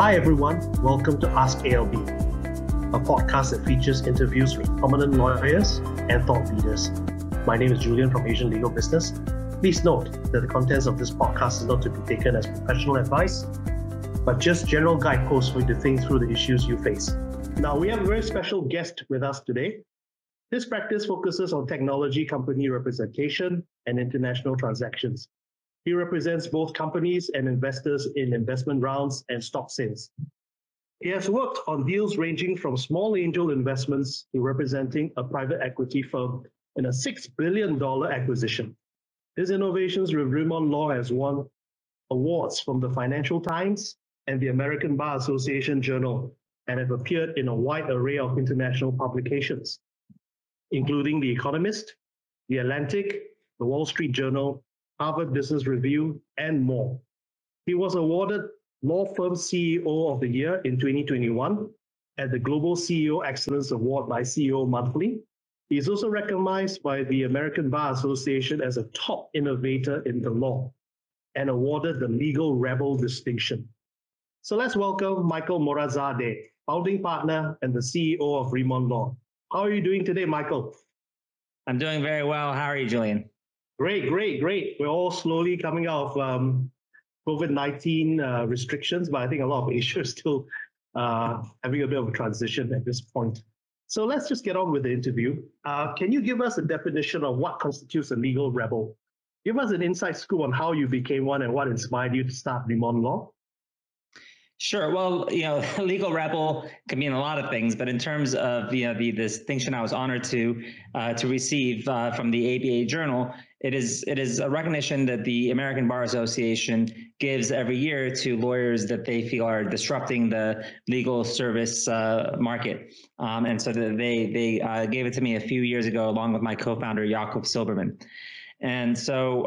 Hi everyone, welcome to Ask ALB, a podcast that features interviews with prominent lawyers and thought leaders. My name is Julian from Asian Legal Business. Please note that the contents of this podcast is not to be taken as professional advice, but just general guideposts for you to think through the issues you face. Now, we have a very special guest with us today. This practice focuses on technology company representation and international transactions. He represents both companies and investors in investment rounds and stock sales. He has worked on deals ranging from small angel investments to representing a private equity firm in a $6 billion acquisition. His innovations with Rimon Law has won awards from the Financial Times and the American Bar Association Journal, and have appeared in a wide array of international publications, including The Economist, The Atlantic, The Wall Street Journal, Harvard Business Review, and more. He was awarded Law Firm CEO of the Year in 2021 at the Global CEO Excellence Award by CEO Monthly. He is also recognized by the American Bar Association as a top innovator in the law and awarded the Legal Rebel distinction. So let's welcome Michael Moradzadeh, founding partner and the CEO of Rimon Law. How are you doing today, Michael? I'm doing very well. How are you, Julian? Great. We're all slowly coming out of COVID-19 restrictions, but I think a lot of Asia is still having a bit of a transition at this point. So let's just get on with the interview. Can you give us a definition of what constitutes a legal rebel? Give us an inside scoop on how you became one and what inspired you to start Rimon Law. Sure. Well, a legal rebel can mean a lot of things, but in terms of the distinction I was honored to receive from the ABA Journal, it is a recognition that the American Bar Association gives every year to lawyers that they feel are disrupting the legal service market, and so they gave it to me a few years ago, along with my co-founder Jacob Silverman. And so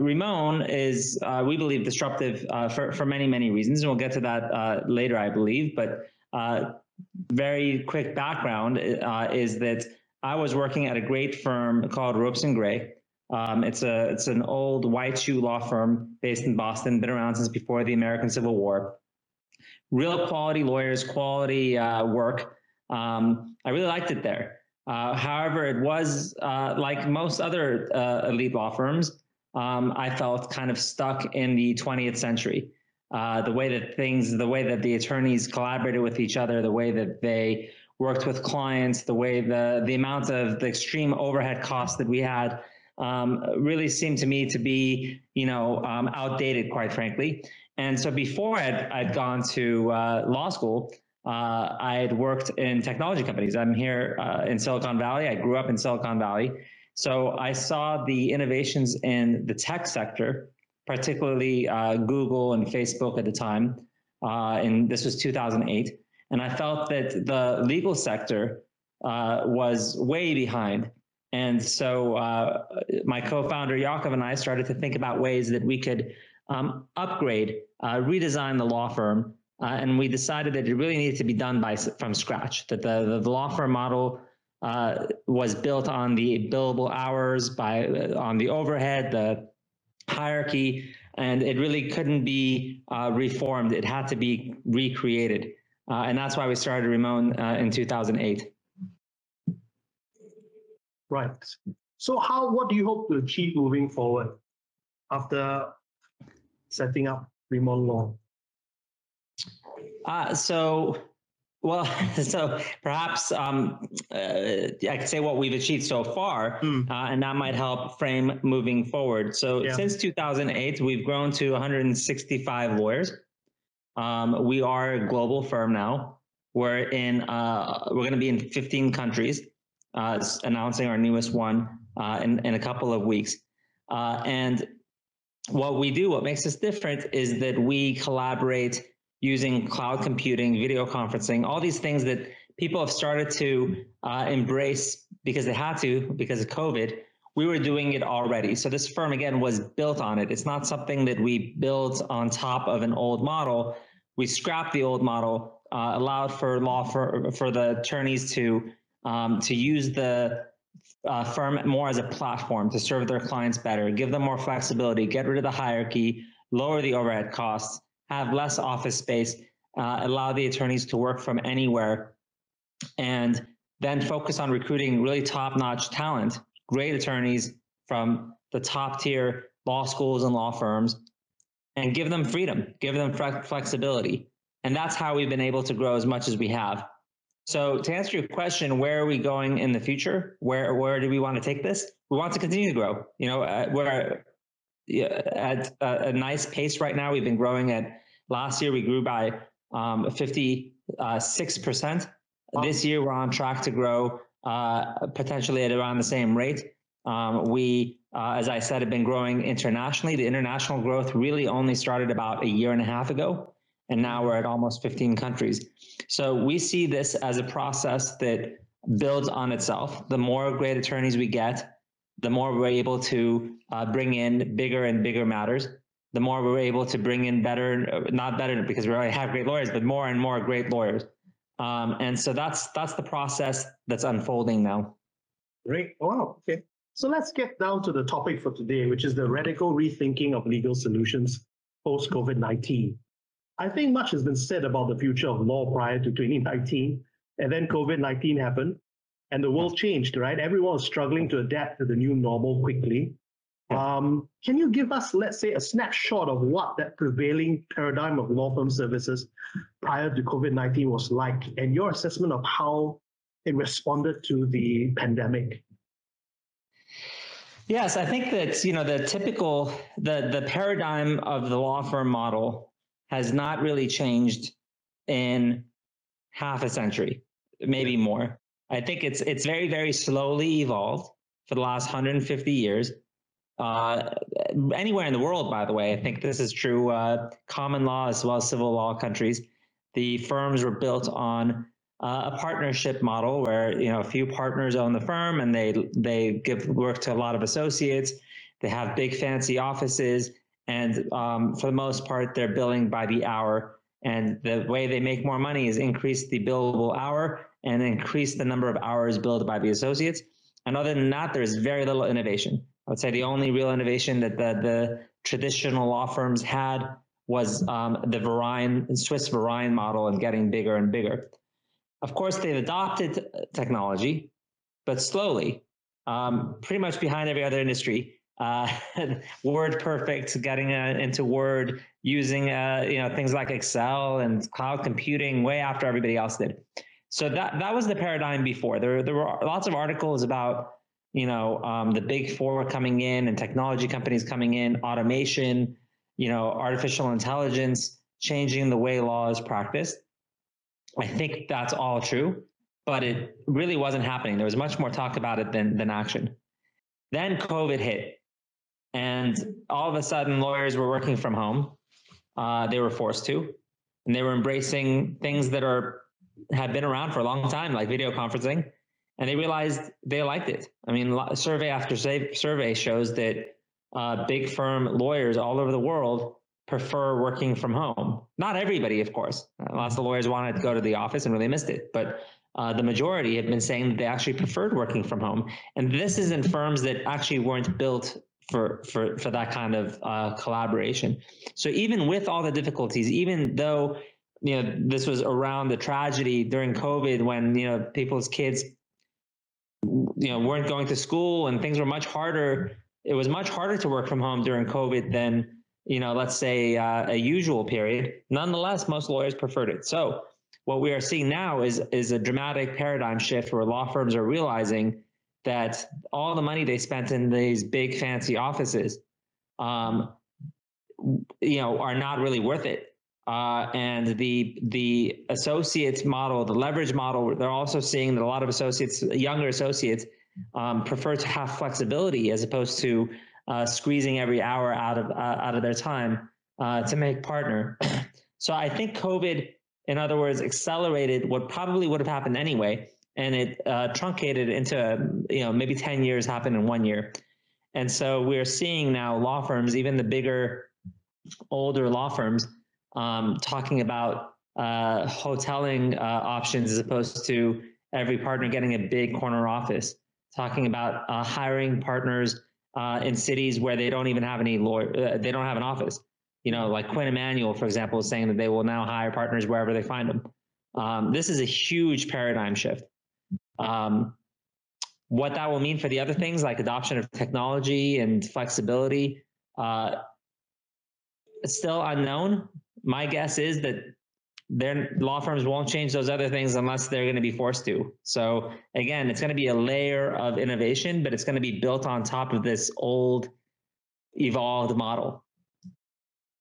Rimon is, we believe, disruptive for many reasons, and we'll get to that later, I believe. But very quick background is that I was working at a great firm called Ropes and Gray. It's an old white shoe law firm based in Boston, been around since before the American Civil War. Real quality lawyers, quality work. I really liked it there. However, it was like most other elite law firms, I felt kind of stuck in the 20th century. The way that the attorneys collaborated with each other, the way that they worked with clients, the way the amount of the extreme overhead costs that we had really seemed to me to be, outdated, quite frankly. And so before I'd gone to law school, I had worked in technology companies. I'm here in Silicon Valley. I grew up in Silicon Valley. So I saw the innovations in the tech sector, particularly Google and Facebook at the time. And this was 2008. And I felt that the legal sector was way behind. And so my co-founder Yaakov and I started to think about ways that we could upgrade, redesign the law firm. And we decided that it really needed to be done from scratch, that the law firm model was built on the billable hours, on the overhead, the hierarchy, and it really couldn't be reformed. It had to be recreated. And that's why we started Rimon in 2008. Right. So what do you hope to achieve moving forward after setting up Rimon Law? So perhaps I could say what we've achieved so far, and that might help frame moving forward. So Since 2008, we've grown to 165 lawyers. We are a global firm now. We're going to be in 15 countries, announcing our newest one in a couple of weeks. And what we do, what makes us different, is that we collaborate using cloud computing, video conferencing, all these things that people have started to embrace because they had to, because of COVID. We were doing it already. So this firm, again, was built on it. It's not something that we built on top of an old model. We scrapped the old model, allowed for for the attorneys to use the firm more as a platform to serve their clients better, give them more flexibility, get rid of the hierarchy, lower the overhead costs, have less office space, allow the attorneys to work from anywhere, and then focus on recruiting really top-notch talent, great attorneys from the top-tier law schools and law firms, and give them freedom, give them flexibility. And that's how we've been able to grow as much as we have. So to answer your question, where are we going in the future? Where do we want to take this? We want to continue to grow. You know, we're at a nice pace right now. We've been growing at, last year we grew by 56%. This year we're on track to grow potentially at around the same rate. We, as I said, have been growing internationally. The international growth really only started about a year and a half ago, and now we're at almost 15 countries. So we see this as a process that builds on itself. The more great attorneys we get, the more we're able to bring in bigger and bigger matters. The more we're able to bring in better, not better because we already have great lawyers, but more and more great lawyers. And so that's the process that's unfolding now. Great. Wow. Okay. So let's get down to the topic for today, which is the radical rethinking of legal solutions post-COVID-19. I think much has been said about the future of law prior to 2019, and then COVID-19 happened, and the world changed, right? Everyone was struggling to adapt to the new normal quickly. Can you give us, let's say, a snapshot of what that prevailing paradigm of law firm services prior to COVID-19 was like, and your assessment of how it responded to the pandemic? Yes, I think that, you know, the paradigm of the law firm model has not really changed in half a century, maybe more. I think it's very, very slowly evolved for the last 150 years. Anywhere in the world, by the way, I think this is true, common law as well as civil law countries. The firms were built on a partnership model where, you know, a few partners own the firm and they give work to a lot of associates. They have big fancy offices, and for the most part, they're billing by the hour. And the way they make more money is increase the billable hour and increase the number of hours billed by the associates. And other than that, there's very little innovation. I would say the only real innovation that the traditional law firms had was the Swiss Verein model and getting bigger and bigger. Of course, they've adopted technology, but slowly, pretty much behind every other industry. WordPerfect, getting into Word, using things like Excel and cloud computing way after everybody else did. So that was the paradigm before. There were lots of articles about the big four coming in and technology companies coming in, automation, artificial intelligence, changing the way law is practiced. I think that's all true, but it really wasn't happening. There was much more talk about it than action. Then COVID hit, and all of a sudden lawyers were working from home. They were forced to, and they were embracing things that had been around for a long time, like video conferencing, and they realized they liked it. I mean, survey after survey shows that big firm lawyers all over the world prefer working from home. Not everybody, of course. Lots of lawyers wanted to go to the office and really missed it. But the majority have been saying that they actually preferred working from home. And this is in firms that actually weren't built for that kind of collaboration. So even with all the difficulties, even though, this was around the tragedy during COVID when, people's kids, weren't going to school and things were much harder. It was much harder to work from home during COVID than, let's say a usual period. Nonetheless, most lawyers preferred it. So what we are seeing now is a dramatic paradigm shift where law firms are realizing that all the money they spent in these big fancy offices, are not really worth it. And the associates model, the leverage model, they're also seeing that a lot of associates, younger associates, prefer to have flexibility as opposed to squeezing every hour out of their time to make partner. So I think COVID, in other words, accelerated what probably would have happened anyway, and it truncated into maybe 10 years happened in 1 year. And so we're seeing now law firms, even the bigger, older law firms, talking about hoteling options as opposed to every partner getting a big corner office, talking about hiring partners in cities where they don't even have an office, You know, like Quinn Emanuel, for example, is saying that they will now hire partners wherever they find them. This is a huge paradigm shift. What that will mean for the other things like adoption of technology and flexibility, it's still unknown. My guess is that their law firms won't change those other things unless they're going to be forced to. So again, it's going to be a layer of innovation, but it's going to be built on top of this old evolved model.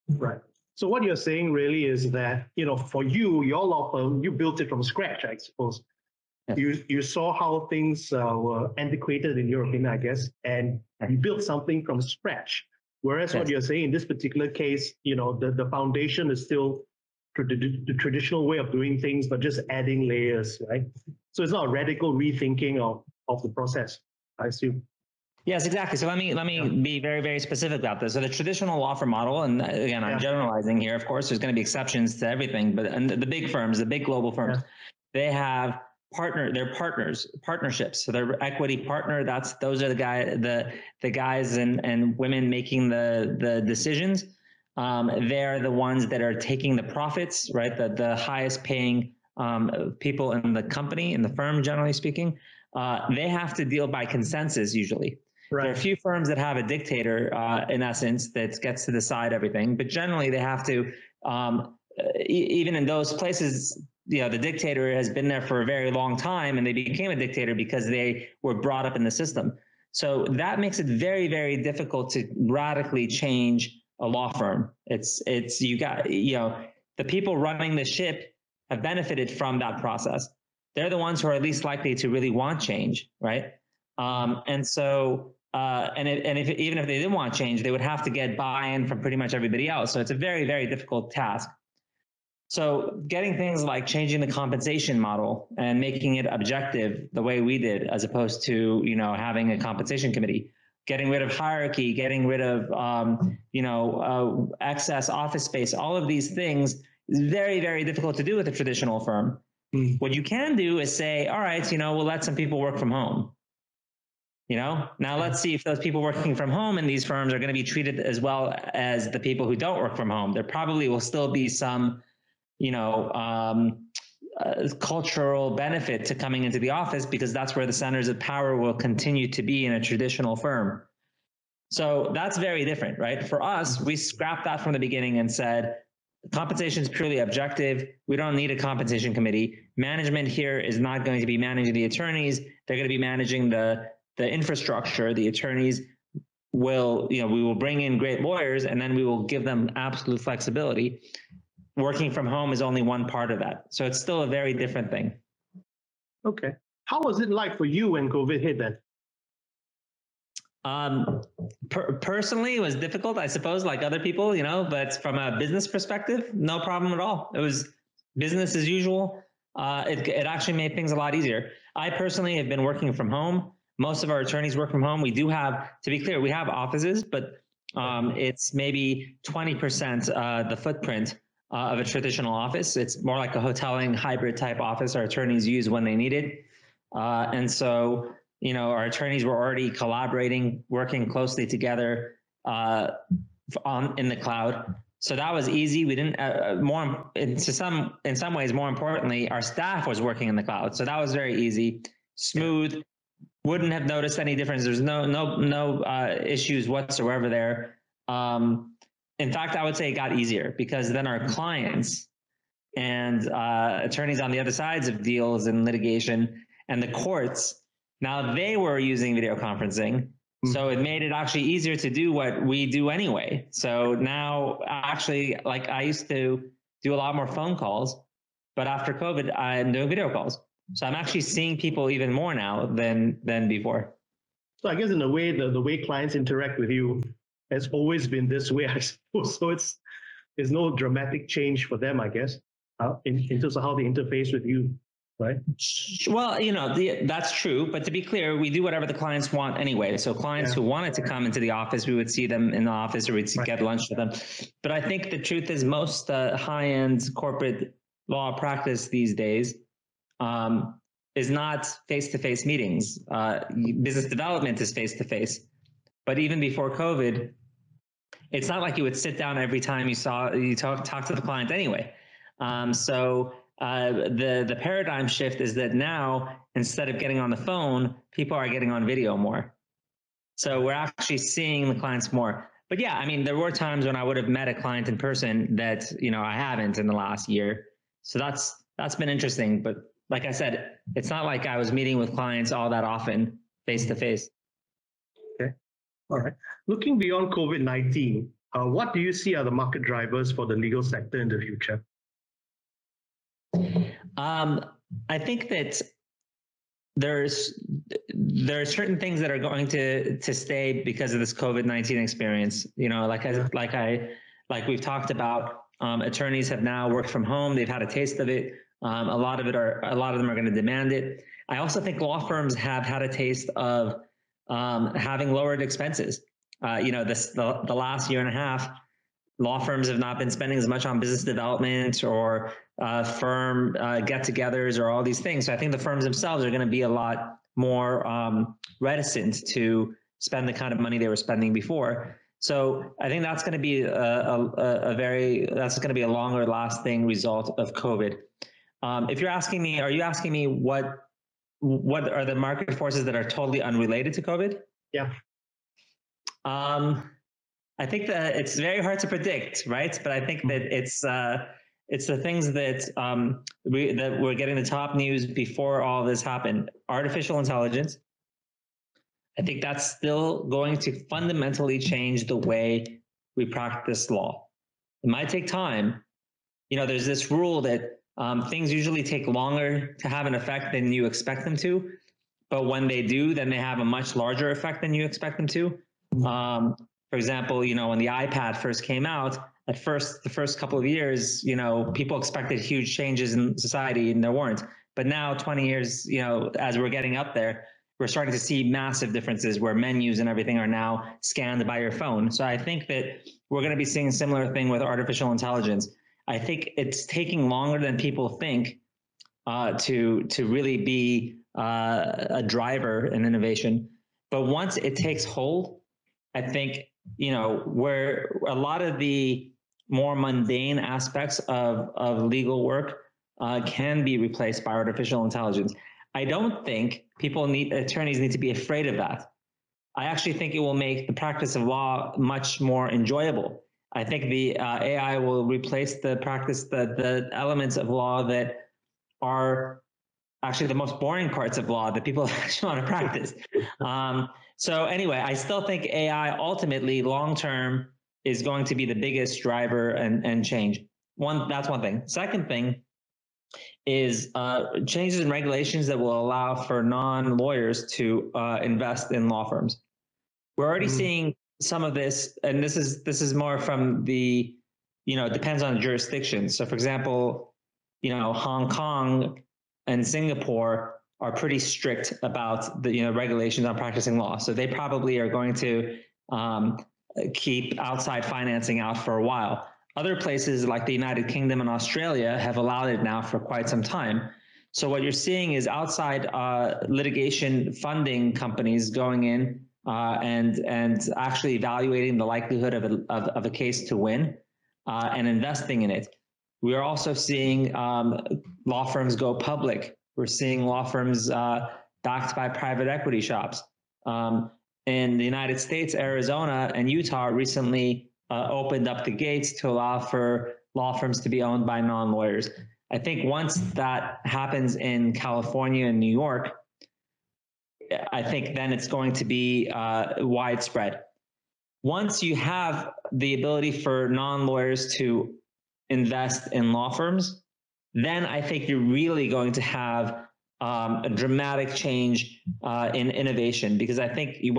Right. So what you're saying really is that, you know, for you, your law firm, you built it from scratch, I suppose. Yeah. You saw how things were antiquated in Europe, I guess, and you built something from scratch. Whereas what you're saying in this particular case, you know, the foundation is still the traditional way of doing things, but just adding layers, right? So it's not a radical rethinking of the process, I assume. Yes, exactly. So let me be very, very specific about this. So the traditional law firm model, and again, I'm generalizing here, of course, there's going to be exceptions to everything, but and the big firms, the big global firms, they have partnerships. So their equity partner, those are the guys and women making the decisions. They're the ones that are taking the profits, right? The highest paying people in the company, in the firm, generally speaking. They have to deal by consensus usually. Right. There are a few firms that have a dictator, in essence, that gets to decide everything, but generally they have to, even in those places, you know, the dictator has been there for a very long time and they became a dictator because they were brought up in the system. So that makes it very, very difficult to radically change a law firm. It's, you got, you know, the people running the ship have benefited from that process. They're the ones who are least likely to really want change, right? Even if they didn't want change, they would have to get buy-in from pretty much everybody else. So it's a very, very difficult task. So getting things like changing the compensation model and making it objective the way we did, as opposed to, you know, having a compensation committee, getting rid of hierarchy, getting rid of, excess office space, all of these things is very, very difficult to do with a traditional firm. What you can do is say, all right, you know, we'll let some people work from home. You know, now let's see if those people working from home in these firms are going to be treated as well as the people who don't work from home. There probably will still be some, you know, cultural benefit to coming into the office because that's where the centers of power will continue to be in a traditional firm. So that's very different, right? For us, we scrapped that from the beginning and said, compensation is purely objective. We don't need a compensation committee. Management here is not going to be managing the attorneys. They're going to be managing the infrastructure. The attorneys will, you know, we will bring in great lawyers and then we will give them absolute flexibility. Working from home is only one part of that. So it's still a very different thing. Okay. How was it like for you when COVID hit then? Personally, it was difficult, I suppose, like other people, you know, but from a business perspective, no problem at all. It was business as usual. It actually made things a lot easier. I personally have been working from home. Most of our attorneys work from home. We do have, to be clear, we have offices, but it's maybe 20% the footprint of a traditional office. It's more like a hoteling hybrid type office our attorneys use when they need it. And so you know, our attorneys were already collaborating, working closely together in the cloud. So that was easy. We didn't more importantly, our staff was working in the cloud. So that was very easy, smooth. Wouldn't have noticed any difference. There's no issues whatsoever there. In fact, I would say it got easier because then our clients and attorneys on the other sides of deals and litigation and the courts. Now they were using video conferencing, so it made it actually easier to do what we do anyway. So now actually, like I used to do a lot more phone calls, but after COVID, I'm doing video calls. So I'm actually seeing people even more now than before. So I guess in a way, the way clients interact with you has always been this way, I suppose. So it's no dramatic change for them, I guess, in terms of how they interface with you. Right. Well, you know, that's true. But to be clear, we do whatever the clients want anyway. So clients who wanted to come into the office, we would see them in the office or we'd get lunch with them. But I think the truth is most high-end corporate law practice these days is not face-to-face meetings. Business development is face-to-face. But even before COVID, It's not like you would sit down every time you talk to the client anyway. So the paradigm shift is that now, instead of getting on the phone, people are getting on video more. So we're actually seeing the clients more. But yeah, I mean, there were times when I would have met a client in person that, you know, I haven't in the last year. So that's been interesting. But like I said, it's not like I was meeting with clients all that often face to face. Okay. All right. Looking beyond COVID-19, what do you see are the market drivers for the legal sector in the future? I think that there are certain things that are going to stay because of this COVID-19 experience. You know, like we've talked about, attorneys have now worked from home. They've had a taste of it. A lot of them are going to demand it. I also think law firms have had a taste of having lowered expenses. The last year and a half, law firms have not been spending as much on business development or firm get-togethers or all these things. So I think the firms themselves are going to be a lot more reticent to spend the kind of money they were spending before. So I think that's going to be a longer lasting result of COVID. If you're asking me, what are the market forces that are totally unrelated to COVID? Yeah. I think that it's very hard to predict, right? But I think that it's the things that we're getting the top news before all this happened. Artificial intelligence. I think that's still going to fundamentally change the way we practice law. It might take time. You know, there's this rule that things usually take longer to have an effect than you expect them to, but when they do, then they have a much larger effect than you expect them to. For example, you know, when the iPad first came out, the first couple of years, you know, people expected huge changes in society and there weren't. But now 20 years, you know, as we're getting up there, we're starting to see massive differences where menus and everything are now scanned by your phone. So I think that we're going to be seeing a similar thing with artificial intelligence. I think it's taking longer than people think to really be a driver in innovation. But once it takes hold, I think, you know, where a lot of the more mundane aspects of legal work can be replaced by artificial intelligence. I don't think attorneys need to be afraid of that. I actually think it will make the practice of law much more enjoyable. I think the AI will replace the elements of law that are actually the most boring parts of law that people actually want to practice. So anyway, I still think AI ultimately long-term is going to be the biggest driver and change. That's one thing. Second thing is changes in regulations that will allow for non-lawyers to invest in law firms. We're already seeing some of this, and this is more from the, you know, it depends on the jurisdiction. So for example, you know, Hong Kong and Singapore are pretty strict about the, you know, regulations on practicing law. So they probably are going to keep outside financing out for a while. Other places like the United Kingdom and Australia have allowed it now for quite some time. So what you're seeing is outside litigation funding companies going in and actually evaluating the likelihood of a case to win and investing in it. We are also seeing law firms go public. We're seeing law firms backed by private equity shops. In the United States, Arizona and Utah recently opened up the gates to allow for law firms to be owned by non-lawyers. I think once that happens in California and New York, I think then it's going to be widespread. Once you have the ability for non-lawyers to invest in law firms, then I think you're really going to have a dramatic change in innovation, because I think the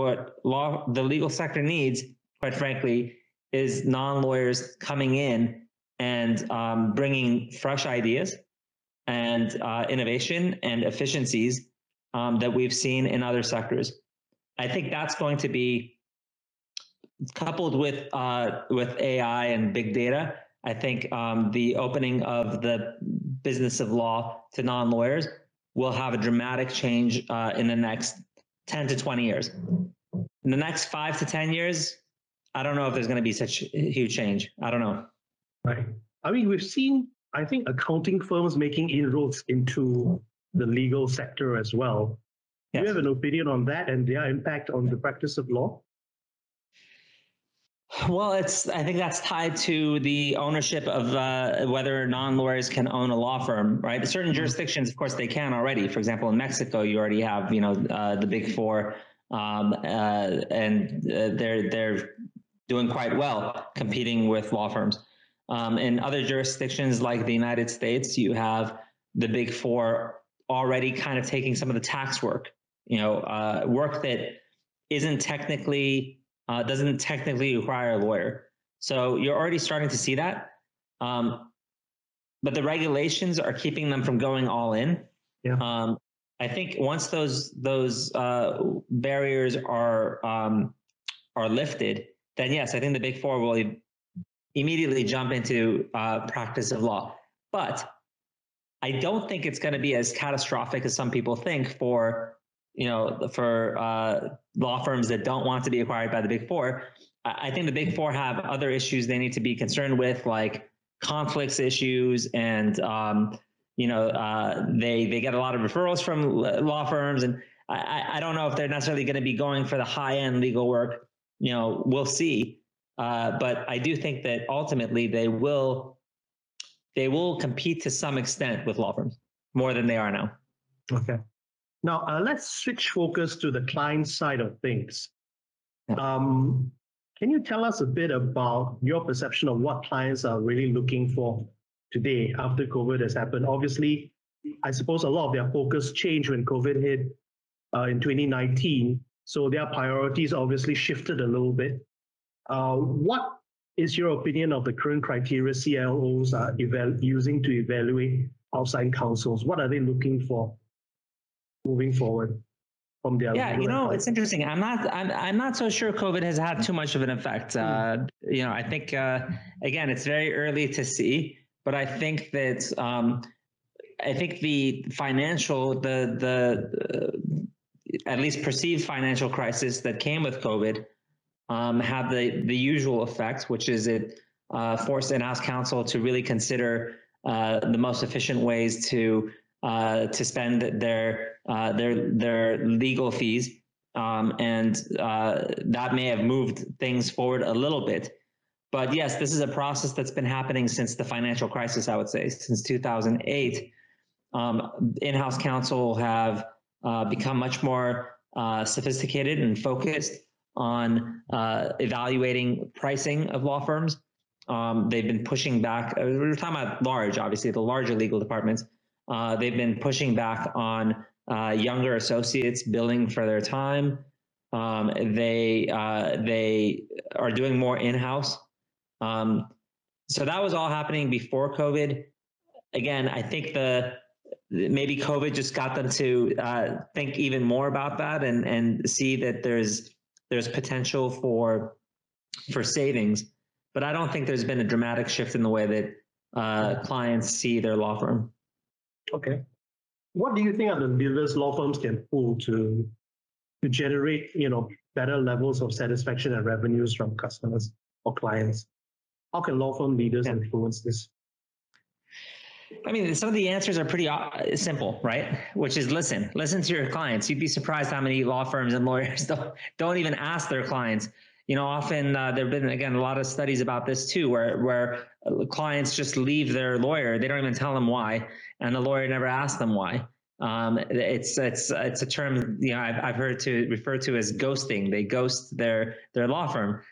legal sector needs, quite frankly, is non-lawyers coming in and bringing fresh ideas and innovation and efficiencies that we've seen in other sectors. I think that's going to be coupled with AI and big data. I think the opening of the business of law to non-lawyers will have a dramatic change in the next 10 to 20 years. In the next 5 to 10 years, I don't know if there's going to be such a huge change. I don't know. Right. I mean, we've seen, I think, accounting firms making inroads into the legal sector as well. Yes. Do you have an opinion on that and their impact on the practice of law? Well, I think that's tied to the ownership of whether non-lawyers can own a law firm, right? Certain jurisdictions, of course, they can already. For example, in Mexico, you already have, the Big Four, and they're doing quite well competing with law firms. In other jurisdictions like the United States, you have the Big Four already kind of taking some of the tax work, work that doesn't technically require a lawyer. So you're already starting to see that. But the regulations are keeping them from going all in. Yeah. I think once those barriers are lifted, then yes, I think the Big Four will immediately jump into practice of law. But I don't think it's going to be as catastrophic as some people think for law firms that don't want to be acquired by the Big Four. I think the Big Four have other issues they need to be concerned with, like conflicts issues, and they get a lot of referrals from law firms, and I don't know if they're necessarily going to be going for the high-end legal work. We'll see. But I do think that ultimately they will compete to some extent with law firms more than they are now. Okay. Now, let's switch focus to the client side of things. Can you tell us a bit about your perception of what clients are really looking for today after COVID has happened? Obviously, I suppose a lot of their focus changed when COVID hit in 2019. So their priorities obviously shifted a little bit. What is your opinion of the current criteria CLOs are using to evaluate outside counsels? What are they looking for moving forward from their? Yeah, it's interesting. I'm not so sure COVID has had too much of an effect. I think again, it's very early to see, but I think that the financial, the at least perceived financial crisis that came with COVID had the usual effect, which is it forced in-house counsel to really consider the most efficient ways to spend their legal fees, and that may have moved things forward a little bit. But yes, this is a process that's been happening since the financial crisis, I would say, since 2008. In-house counsel have become much more sophisticated and focused on evaluating pricing of law firms. They've been pushing back. We're talking about obviously, the larger legal departments. They've been pushing back on younger associates billing for their time. They are doing more in-house. So that was all happening before COVID. Again, I think maybe COVID just got them to think even more about that and see that there's potential for savings. But I don't think there's been a dramatic shift in the way that clients see their law firm. Okay. What do you think are the levers law firms can pull to generate, better levels of satisfaction and revenues from customers or clients? How can law firm leaders influence this? I mean, some of the answers are pretty simple, right? Which is listen to your clients. You'd be surprised how many law firms and lawyers don't even ask their clients. Often there have been, again, a lot of studies about this too, where clients just leave their lawyer. They don't even tell them why, and the lawyer never asks them why. It's a term I've heard to refer to as ghosting. They ghost their law firm,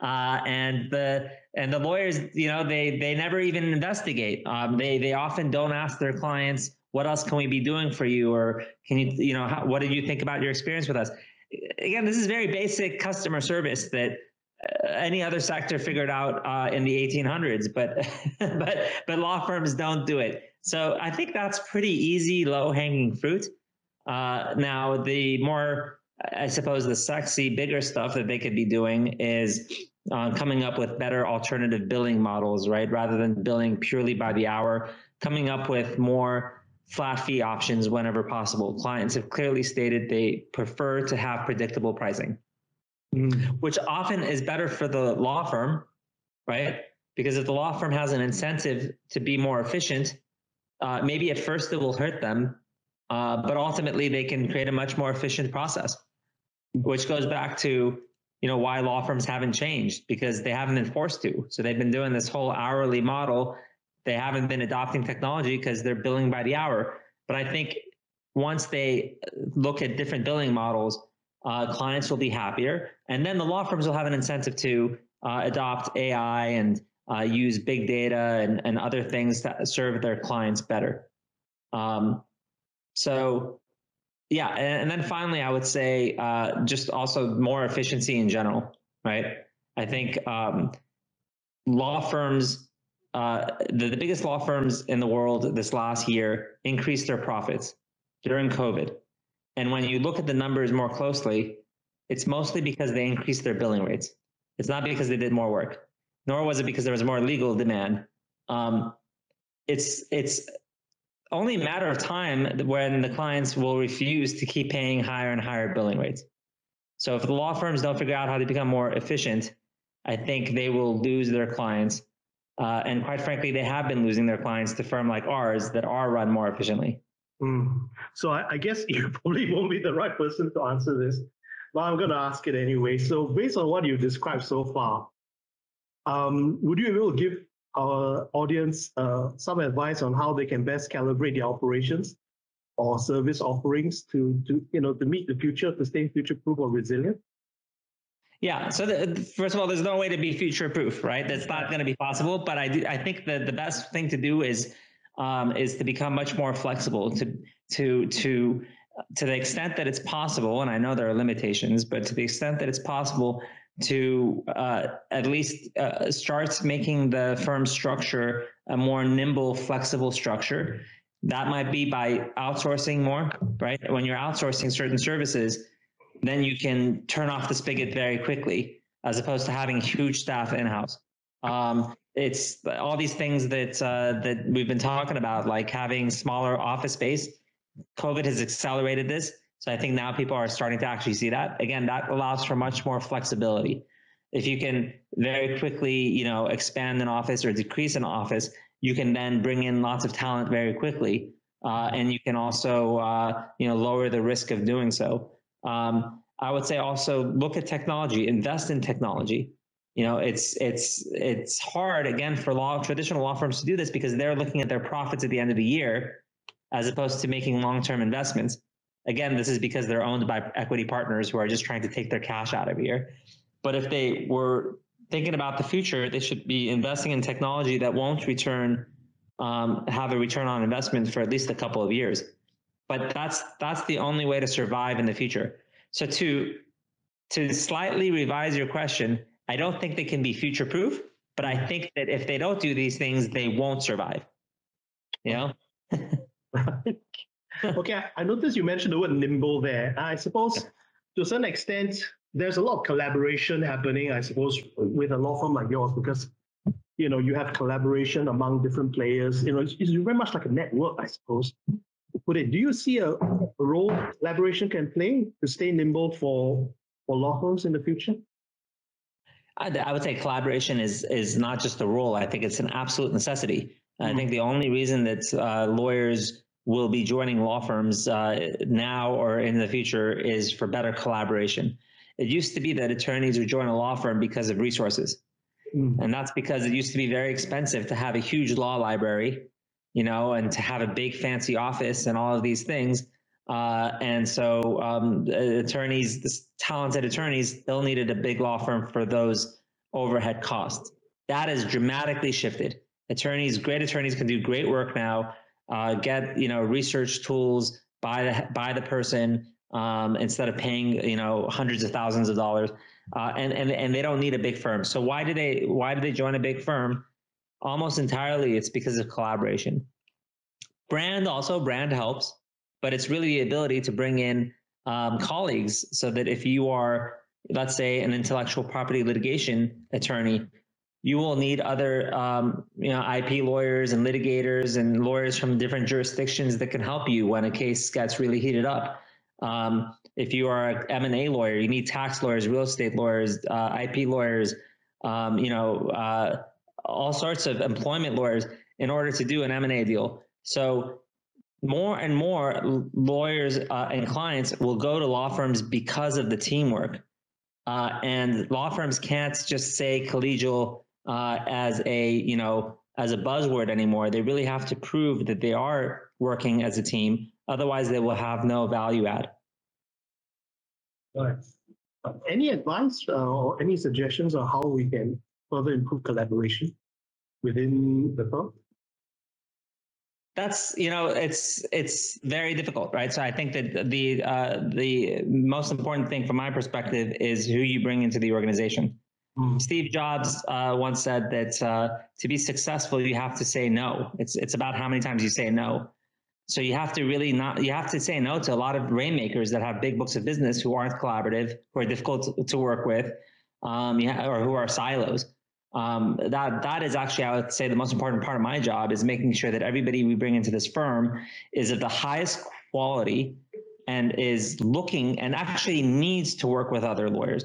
and the lawyers, they never even investigate. They often don't ask their clients, what else can we be doing for you, or can you what did you think about your experience with us? Again, this is very basic customer service that any other sector figured out in the 1800s, but law firms don't do it. So I think that's pretty easy, low-hanging fruit. Now, the more, I suppose, the sexy, bigger stuff that they could be doing is coming up with better alternative billing models, right? Rather than billing purely by the hour, coming up with more flat fee options whenever possible. Clients have clearly stated they prefer to have predictable pricing. which often is better for the law firm, right? Because if the law firm has an incentive to be more efficient, maybe at first it will hurt them, but ultimately they can create a much more efficient process, which goes back to, you know, why law firms haven't changed, because they haven't been forced to. So they've been doing this whole hourly model. They haven't been adopting technology because they're billing by the hour. But I think once they look at different billing models, clients will be happier. And then the law firms will have an incentive to adopt AI and use big data and other things that serve their clients better. Yeah. And then finally, I would say just also more efficiency in general, right? I think law firms, the biggest law firms in the world this last year increased their profits during COVID. And when you look at the numbers more closely, it's mostly because they increased their billing rates. It's not because they did more work, nor was it because there was more legal demand. It's only a matter of time when the clients will refuse to keep paying higher and higher billing rates. So if the law firms don't figure out how to become more efficient, I think they will lose their clients. And quite frankly, they have been losing their clients to firms like ours that are run more efficiently. So I guess you probably won't be the right person to answer this, but I'm going to ask it anyway. So based on what you've described so far, would you be able to give our audience some advice on how they can best calibrate their operations or service offerings to meet the future, to stay future-proof or resilient? Yeah. So first of all, there's no way to be future-proof, right? That's not going to be possible. But I think that the best thing to do is to become much more flexible to the extent that it's possible. And I know there are limitations, but to the extent that it's possible, to at least starts making the firm structure a more nimble, flexible structure. That might be by outsourcing more, right? When you're outsourcing certain services, then you can turn off the spigot very quickly, as opposed to having huge staff in-house. It's all these things that we've been talking about, like having smaller office space. COVID has accelerated this. So I think now people are starting to actually see that. Again, that allows for much more flexibility. If you can very quickly, expand an office or decrease an office, you can then bring in lots of talent very quickly. And you can also, lower the risk of doing so. I would say also look at technology, invest in technology. It's hard, again, for traditional law firms to do this because they're looking at their profits at the end of the year, as opposed to making long-term investments. Again, this is because they're owned by equity partners who are just trying to take their cash out every year. But if they were thinking about the future, they should be investing in technology that won't have a return on investment for at least a couple of years. But that's the only way to survive in the future. So to slightly revise your question, I don't think they can be future-proof, but I think that if they don't do these things, they won't survive. Okay, I noticed you mentioned the word nimble there. I suppose to some extent, there's a lot of collaboration happening, I suppose, with a law firm like yours, because, you have collaboration among different players. It's very much like a network, I suppose. But do you see a role collaboration can play to stay nimble for law firms in the future? I would say collaboration is not just a role. I think it's an absolute necessity. I think the only reason that lawyers will be joining law firms now or in the future is for better collaboration. It used to be that attorneys would join a law firm because of resources. And that's because it used to be very expensive to have a huge law library, and to have a big fancy office and all of these things. And so talented attorneys, they'll needed a big law firm for those overhead costs. That has dramatically shifted. Great attorneys can do great work now. Get research tools by the person instead of paying hundreds of thousands of dollars, and they don't need a big firm. So why do they join a big firm? Almost entirely, it's because of collaboration. Brand helps, but it's really the ability to bring in colleagues so that if you are, let's say, an intellectual property litigation attorney, you will need other, IP lawyers and litigators and lawyers from different jurisdictions that can help you when a case gets really heated up. If you are an M&A lawyer, you need tax lawyers, real estate lawyers, IP lawyers, all sorts of employment lawyers in order to do an M&A deal. So more and more lawyers and clients will go to law firms because of the teamwork. And law firms can't just say collegial as a buzzword anymore. They really have to prove that they are working as a team. Otherwise, they will have no value add. Right. Any advice or any suggestions on how we can further improve collaboration within the firm? That's, it's very difficult, right? So I think that the most important thing from my perspective is who you bring into the organization. Steve Jobs once said that to be successful, you have to say no. It's about how many times you say no. So you have to say no to a lot of rainmakers that have big books of business who aren't collaborative, who are difficult to work with, or who are silos. That is actually, I would say, the most important part of my job is making sure that everybody we bring into this firm is of the highest quality and is looking and actually needs to work with other lawyers.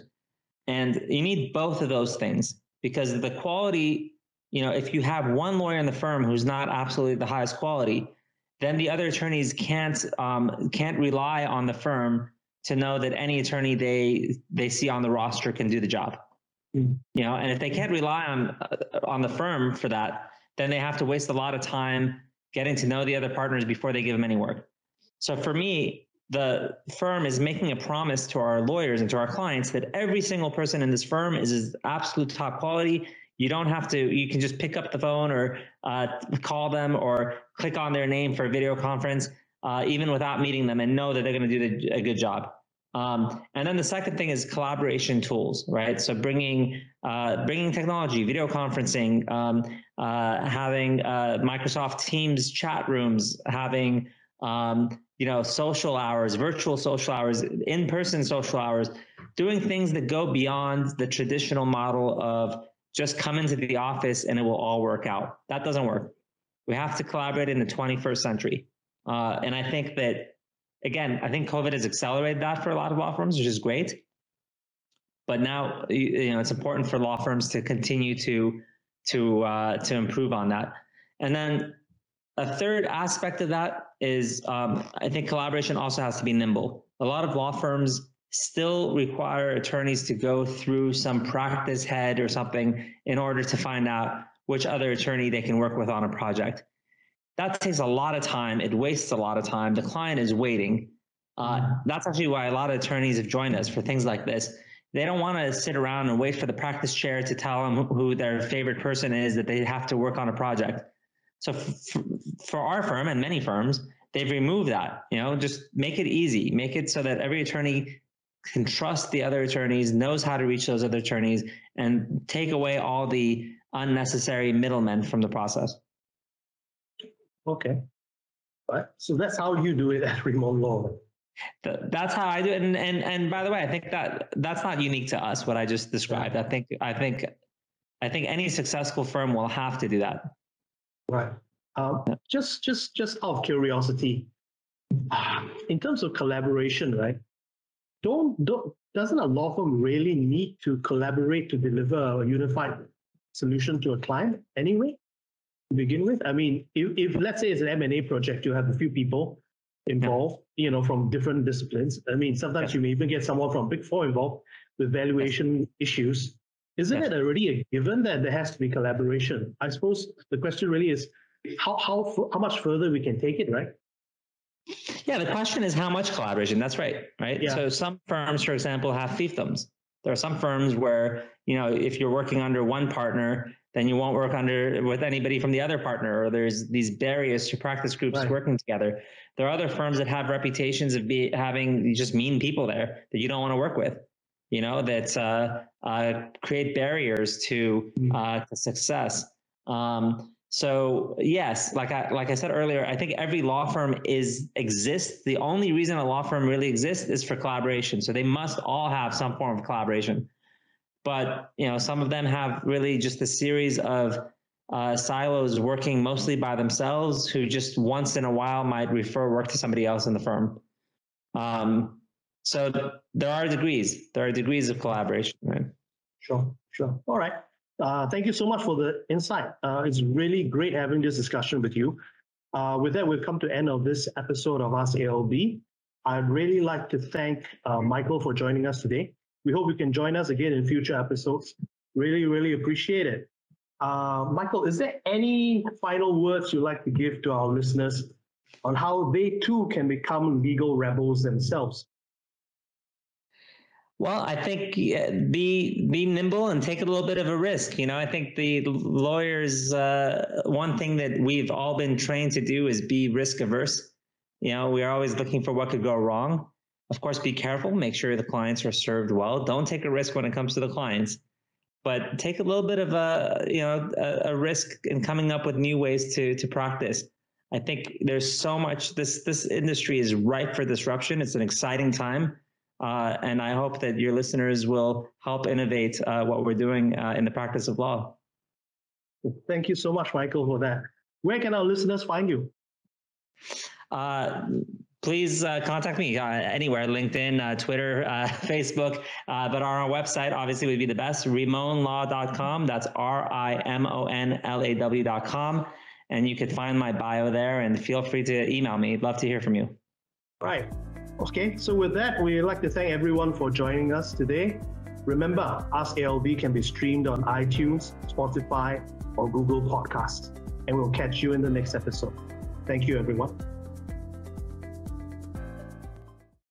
And you need both of those things, because the quality, if you have one lawyer in the firm who's not absolutely the highest quality, then the other attorneys can't rely on the firm to know that any attorney they see on the roster can do the job. And if they can't rely on the firm for that, then they have to waste a lot of time getting to know the other partners before they give them any work. So for me, the firm is making a promise to our lawyers and to our clients that every single person in this firm is absolute top quality. You don't have to, you can just pick up the phone or call them or click on their name for a video conference, even without meeting them, and know that they're going to do a good job. And then the second thing is collaboration tools, right? So bringing technology, video conferencing, having Microsoft Teams chat rooms, having social hours, virtual social hours, in-person social hours, doing things that go beyond the traditional model of just come into the office and it will all work out. That doesn't work. We have to collaborate in the 21st century. And I think that, again, I think COVID has accelerated that for a lot of law firms, which is great. But now, it's important for law firms to continue to improve on that. And then a third aspect of that is, I think collaboration also has to be nimble. A lot of law firms still require attorneys to go through some practice head or something in order to find out which other attorney they can work with on a project. That takes a lot of time. It wastes a lot of time. The client is waiting. That's actually why a lot of attorneys have joined us for things like this. They don't want to sit around and wait for the practice chair to tell them who their favorite person is that they have to work on a project. So for our firm and many firms, they've removed that. Just make it easy. Make it so that every attorney can trust the other attorneys, knows how to reach those other attorneys, and take away all the unnecessary middlemen from the process. Okay. All right. So that's how you do it at Rimon Law. That's how I do it. And by the way, I think that's not unique to us, what I just described. Right. I think any successful firm will have to do that. Right. Just out of curiosity, in terms of collaboration, right? Doesn't a law firm really need to collaborate to deliver a unified solution to a client anyway? To begin with, I mean, if let's say it's an M&A project, you have a few people involved, yeah. From different disciplines. I mean, sometimes yeah. You may even get someone from Big Four involved with valuation yes. issues. Isn't yes. it already a given that there has to be collaboration? I suppose the question really is how much further we can take it, right? Yeah, the question is how much collaboration. That's right, right? Yeah. So some firms, for example, have fiefdoms. There are some firms where, if you're working under one partner, then you won't work with anybody from the other partner, or there's these barriers to practice groups right. working together. There are other firms that have reputations of having just mean people there that you don't want to work with, that create barriers to success. So yes, like I said earlier, I think every law firm exists. The only reason a law firm really exists is for collaboration. So they must all have some form of collaboration. But, some of them have really just a series of silos working mostly by themselves, who just once in a while might refer work to somebody else in the firm. So there are degrees of collaboration, right? Sure. All right. Thank you so much for the insight. It's really great having this discussion with you. With that, we've come to the end of this episode of Ask ALB. I'd really like to thank Michael for joining us today. We hope you can join us again in future episodes. Really, really appreciate it. Michael, is there any final words you'd like to give to our listeners on how they too can become legal rebels themselves? Well, I think be nimble and take a little bit of a risk. You know, I think the lawyers, one thing that we've all been trained to do is be risk averse. You know, we're always looking for what could go wrong. Of course, be careful. Make sure the clients are served well. Don't take a risk when it comes to the clients, but take a little bit of a risk in coming up with new ways to practice. I think there's so much. This industry is ripe for disruption. It's an exciting time. And I hope that your listeners will help innovate what we're doing in the practice of law. Thank you so much, Michael, for that. Where can our listeners find you? Please contact me anywhere, LinkedIn, Twitter, Facebook, but on our website, obviously, would be the best, rimonlaw.com. That's rimonlaw.com. And you can find my bio there and feel free to email me. I'd love to hear from you. All right. Okay, so with that, we'd like to thank everyone for joining us today. Remember, Ask ALB can be streamed on iTunes, Spotify, or Google Podcasts. And we'll catch you in the next episode. Thank you, everyone.